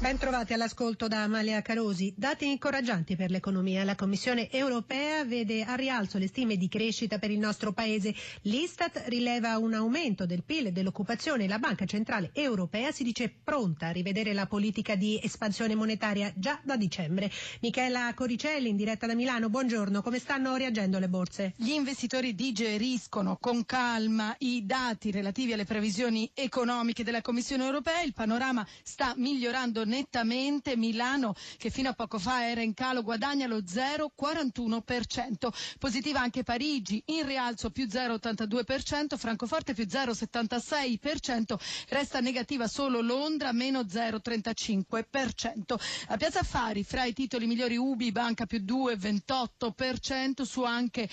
Ben trovati all'ascolto da Amalia Carosi. Dati incoraggianti per l'economia. La Commissione Europea vede a rialzo le stime di crescita per il nostro Paese. L'Istat rileva un aumento del PIL e dell'occupazione. La Banca Centrale Europea si dice pronta a rivedere la politica di espansione monetaria già da dicembre. Michela Coricelli in diretta da Milano, buongiorno. Come stanno reagendo le borse? Gli investitori digeriscono con calma i dati relativi alle previsioni economiche della Commissione Europea. Il panorama sta migliorando nettamente. Milano, che fino a poco fa era in calo, guadagna lo 0,41%. Positiva anche Parigi, in rialzo più 0,82%, Francoforte più 0,76%, resta negativa solo Londra, meno 0,35%. A Piazza Affari, fra i titoli migliori, Ubi Banca più 2,28%, su anche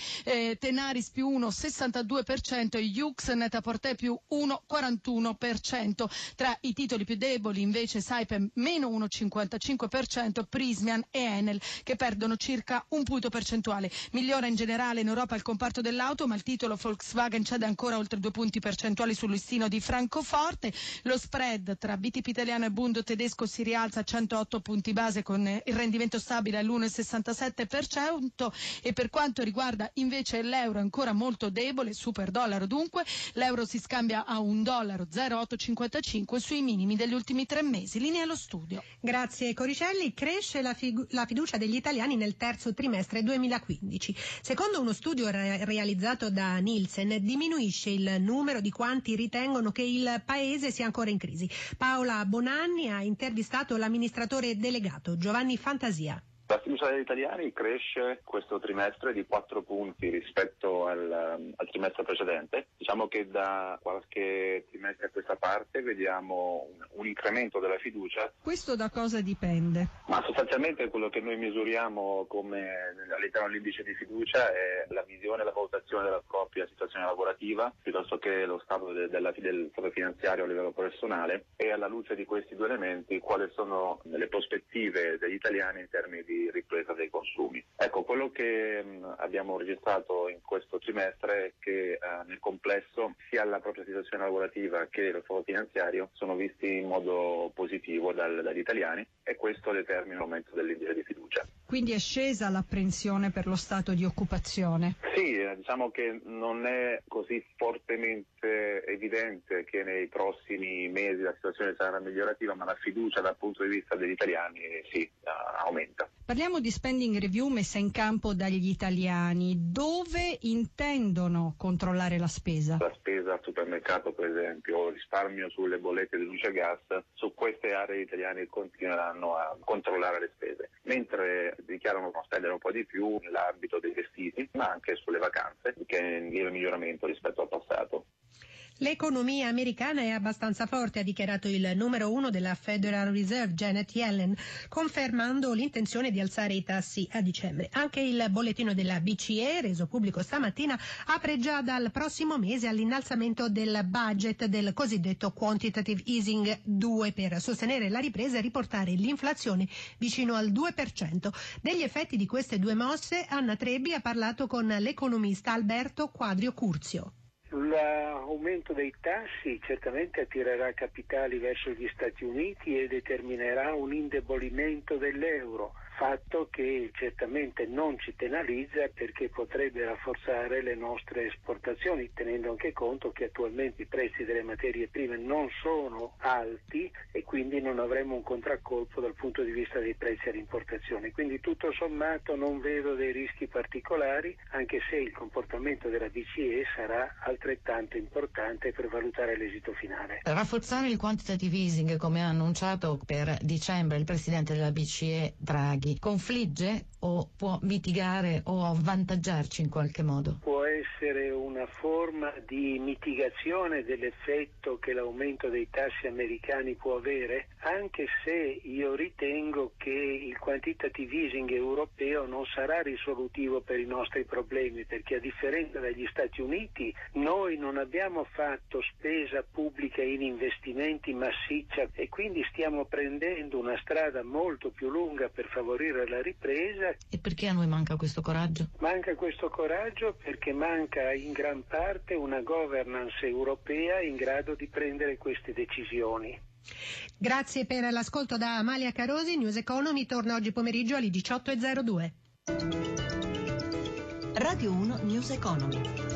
Tenaris più 1,62% e Jux Netaporté più 1,41%. Tra i titoli più deboli invece Saipem meno 1,55%, Prysmian e Enel che perdono circa un punto percentuale. Migliora in generale in Europa il comparto dell'auto, ma il titolo Volkswagen cede ancora oltre 2 punti percentuali sul listino di Francoforte. Lo spread tra BTP italiano e Bund tedesco si rialza a 108 punti base con il rendimento stabile all'1,67%. E per quanto riguarda invece l'euro, ancora molto debole, super dollaro dunque, l'euro si scambia a $1,0855 sui minimi degli ultimi 3 mesi. Linea allo studio. Grazie Coricelli. Cresce la fiducia degli italiani nel terzo trimestre 2015. Secondo uno studio realizzato da Nielsen, diminuisce il numero di quanti ritengono che il Paese sia ancora in crisi. Paola Bonanni ha intervistato l'amministratore delegato Giovanni Fantasia. La fiducia degli italiani cresce questo trimestre di 4 punti rispetto al trimestre precedente. Diciamo che da qualche trimestre a questa parte vediamo un incremento della fiducia. Questo da cosa dipende? Ma sostanzialmente quello che noi misuriamo come all'interno dell'indice di fiducia è la visione e la valutazione della propria situazione lavorativa, piuttosto che lo stato del stato finanziario a livello personale, e alla luce di questi 2 elementi quali sono le prospettive degli italiani in termini di ripresa dei consumi. Ecco, quello che abbiamo registrato in questo trimestre è che nel complesso sia la propria situazione lavorativa che lo stato finanziario sono visti in modo positivo dagli italiani, e questo determina l'aumento dell'indice di fiducia. Quindi è scesa l'apprensione per lo stato di occupazione? Sì, diciamo che non è così fortemente evidente che nei prossimi mesi la situazione sarà migliorativa, ma la fiducia dal punto di vista degli italiani sì, aumenta. Parliamo di spending review messa in campo dagli italiani. Dove intendono controllare la spesa? La spesa al supermercato, per esempio, o il risparmio sulle bollette di luce e gas, su queste aree gli italiani continueranno a controllare le spese, mentre dichiarano di spendere un po' di più nell'ambito dei vestiti, ma anche sulle vacanze, che è in lieve miglioramento rispetto al passato. L'economia americana è abbastanza forte, ha dichiarato il numero 1 della Federal Reserve, Janet Yellen, confermando l'intenzione di alzare i tassi a dicembre. Anche il bollettino della BCE, reso pubblico stamattina, apre già dal prossimo mese all'innalzamento del budget del cosiddetto quantitative easing 2 per sostenere la ripresa e riportare l'inflazione vicino al 2%. Degli effetti di queste 2 mosse, Anna Trebbi ha parlato con l'economista Alberto Quadrio Curzio. L'aumento dei tassi certamente attirerà capitali verso gli Stati Uniti e determinerà un indebolimento dell'euro, fatto che certamente non ci penalizza perché potrebbe rafforzare le nostre esportazioni, tenendo anche conto che attualmente i prezzi delle materie prime non sono alti e quindi non avremo un contraccolpo dal punto di vista dei prezzi all'importazione. Quindi tutto sommato non vedo dei rischi particolari, anche se il comportamento della BCE sarà altrettanto importante per valutare l'esito finale. Rafforzare il quantitative easing, come ha annunciato per dicembre il presidente della BCE Draghi, confligge o può mitigare o avvantaggiarci in qualche modo? Può essere una forma di mitigazione dell'effetto che l'aumento dei tassi americani può avere, anche se io ritengo che il quantitative easing europeo non sarà risolutivo per i nostri problemi, perché a differenza dagli Stati Uniti noi non abbiamo fatto spesa pubblica in investimenti massiccia e quindi stiamo prendendo una strada molto più lunga per favorire la ripresa. E perché a noi manca questo coraggio? Manca questo coraggio perché manca in gran parte una governance europea in grado di prendere queste decisioni. Grazie per l'ascolto da Amalia Carosi. News Economy torna oggi pomeriggio alle 18.02. Radio 1 News Economy.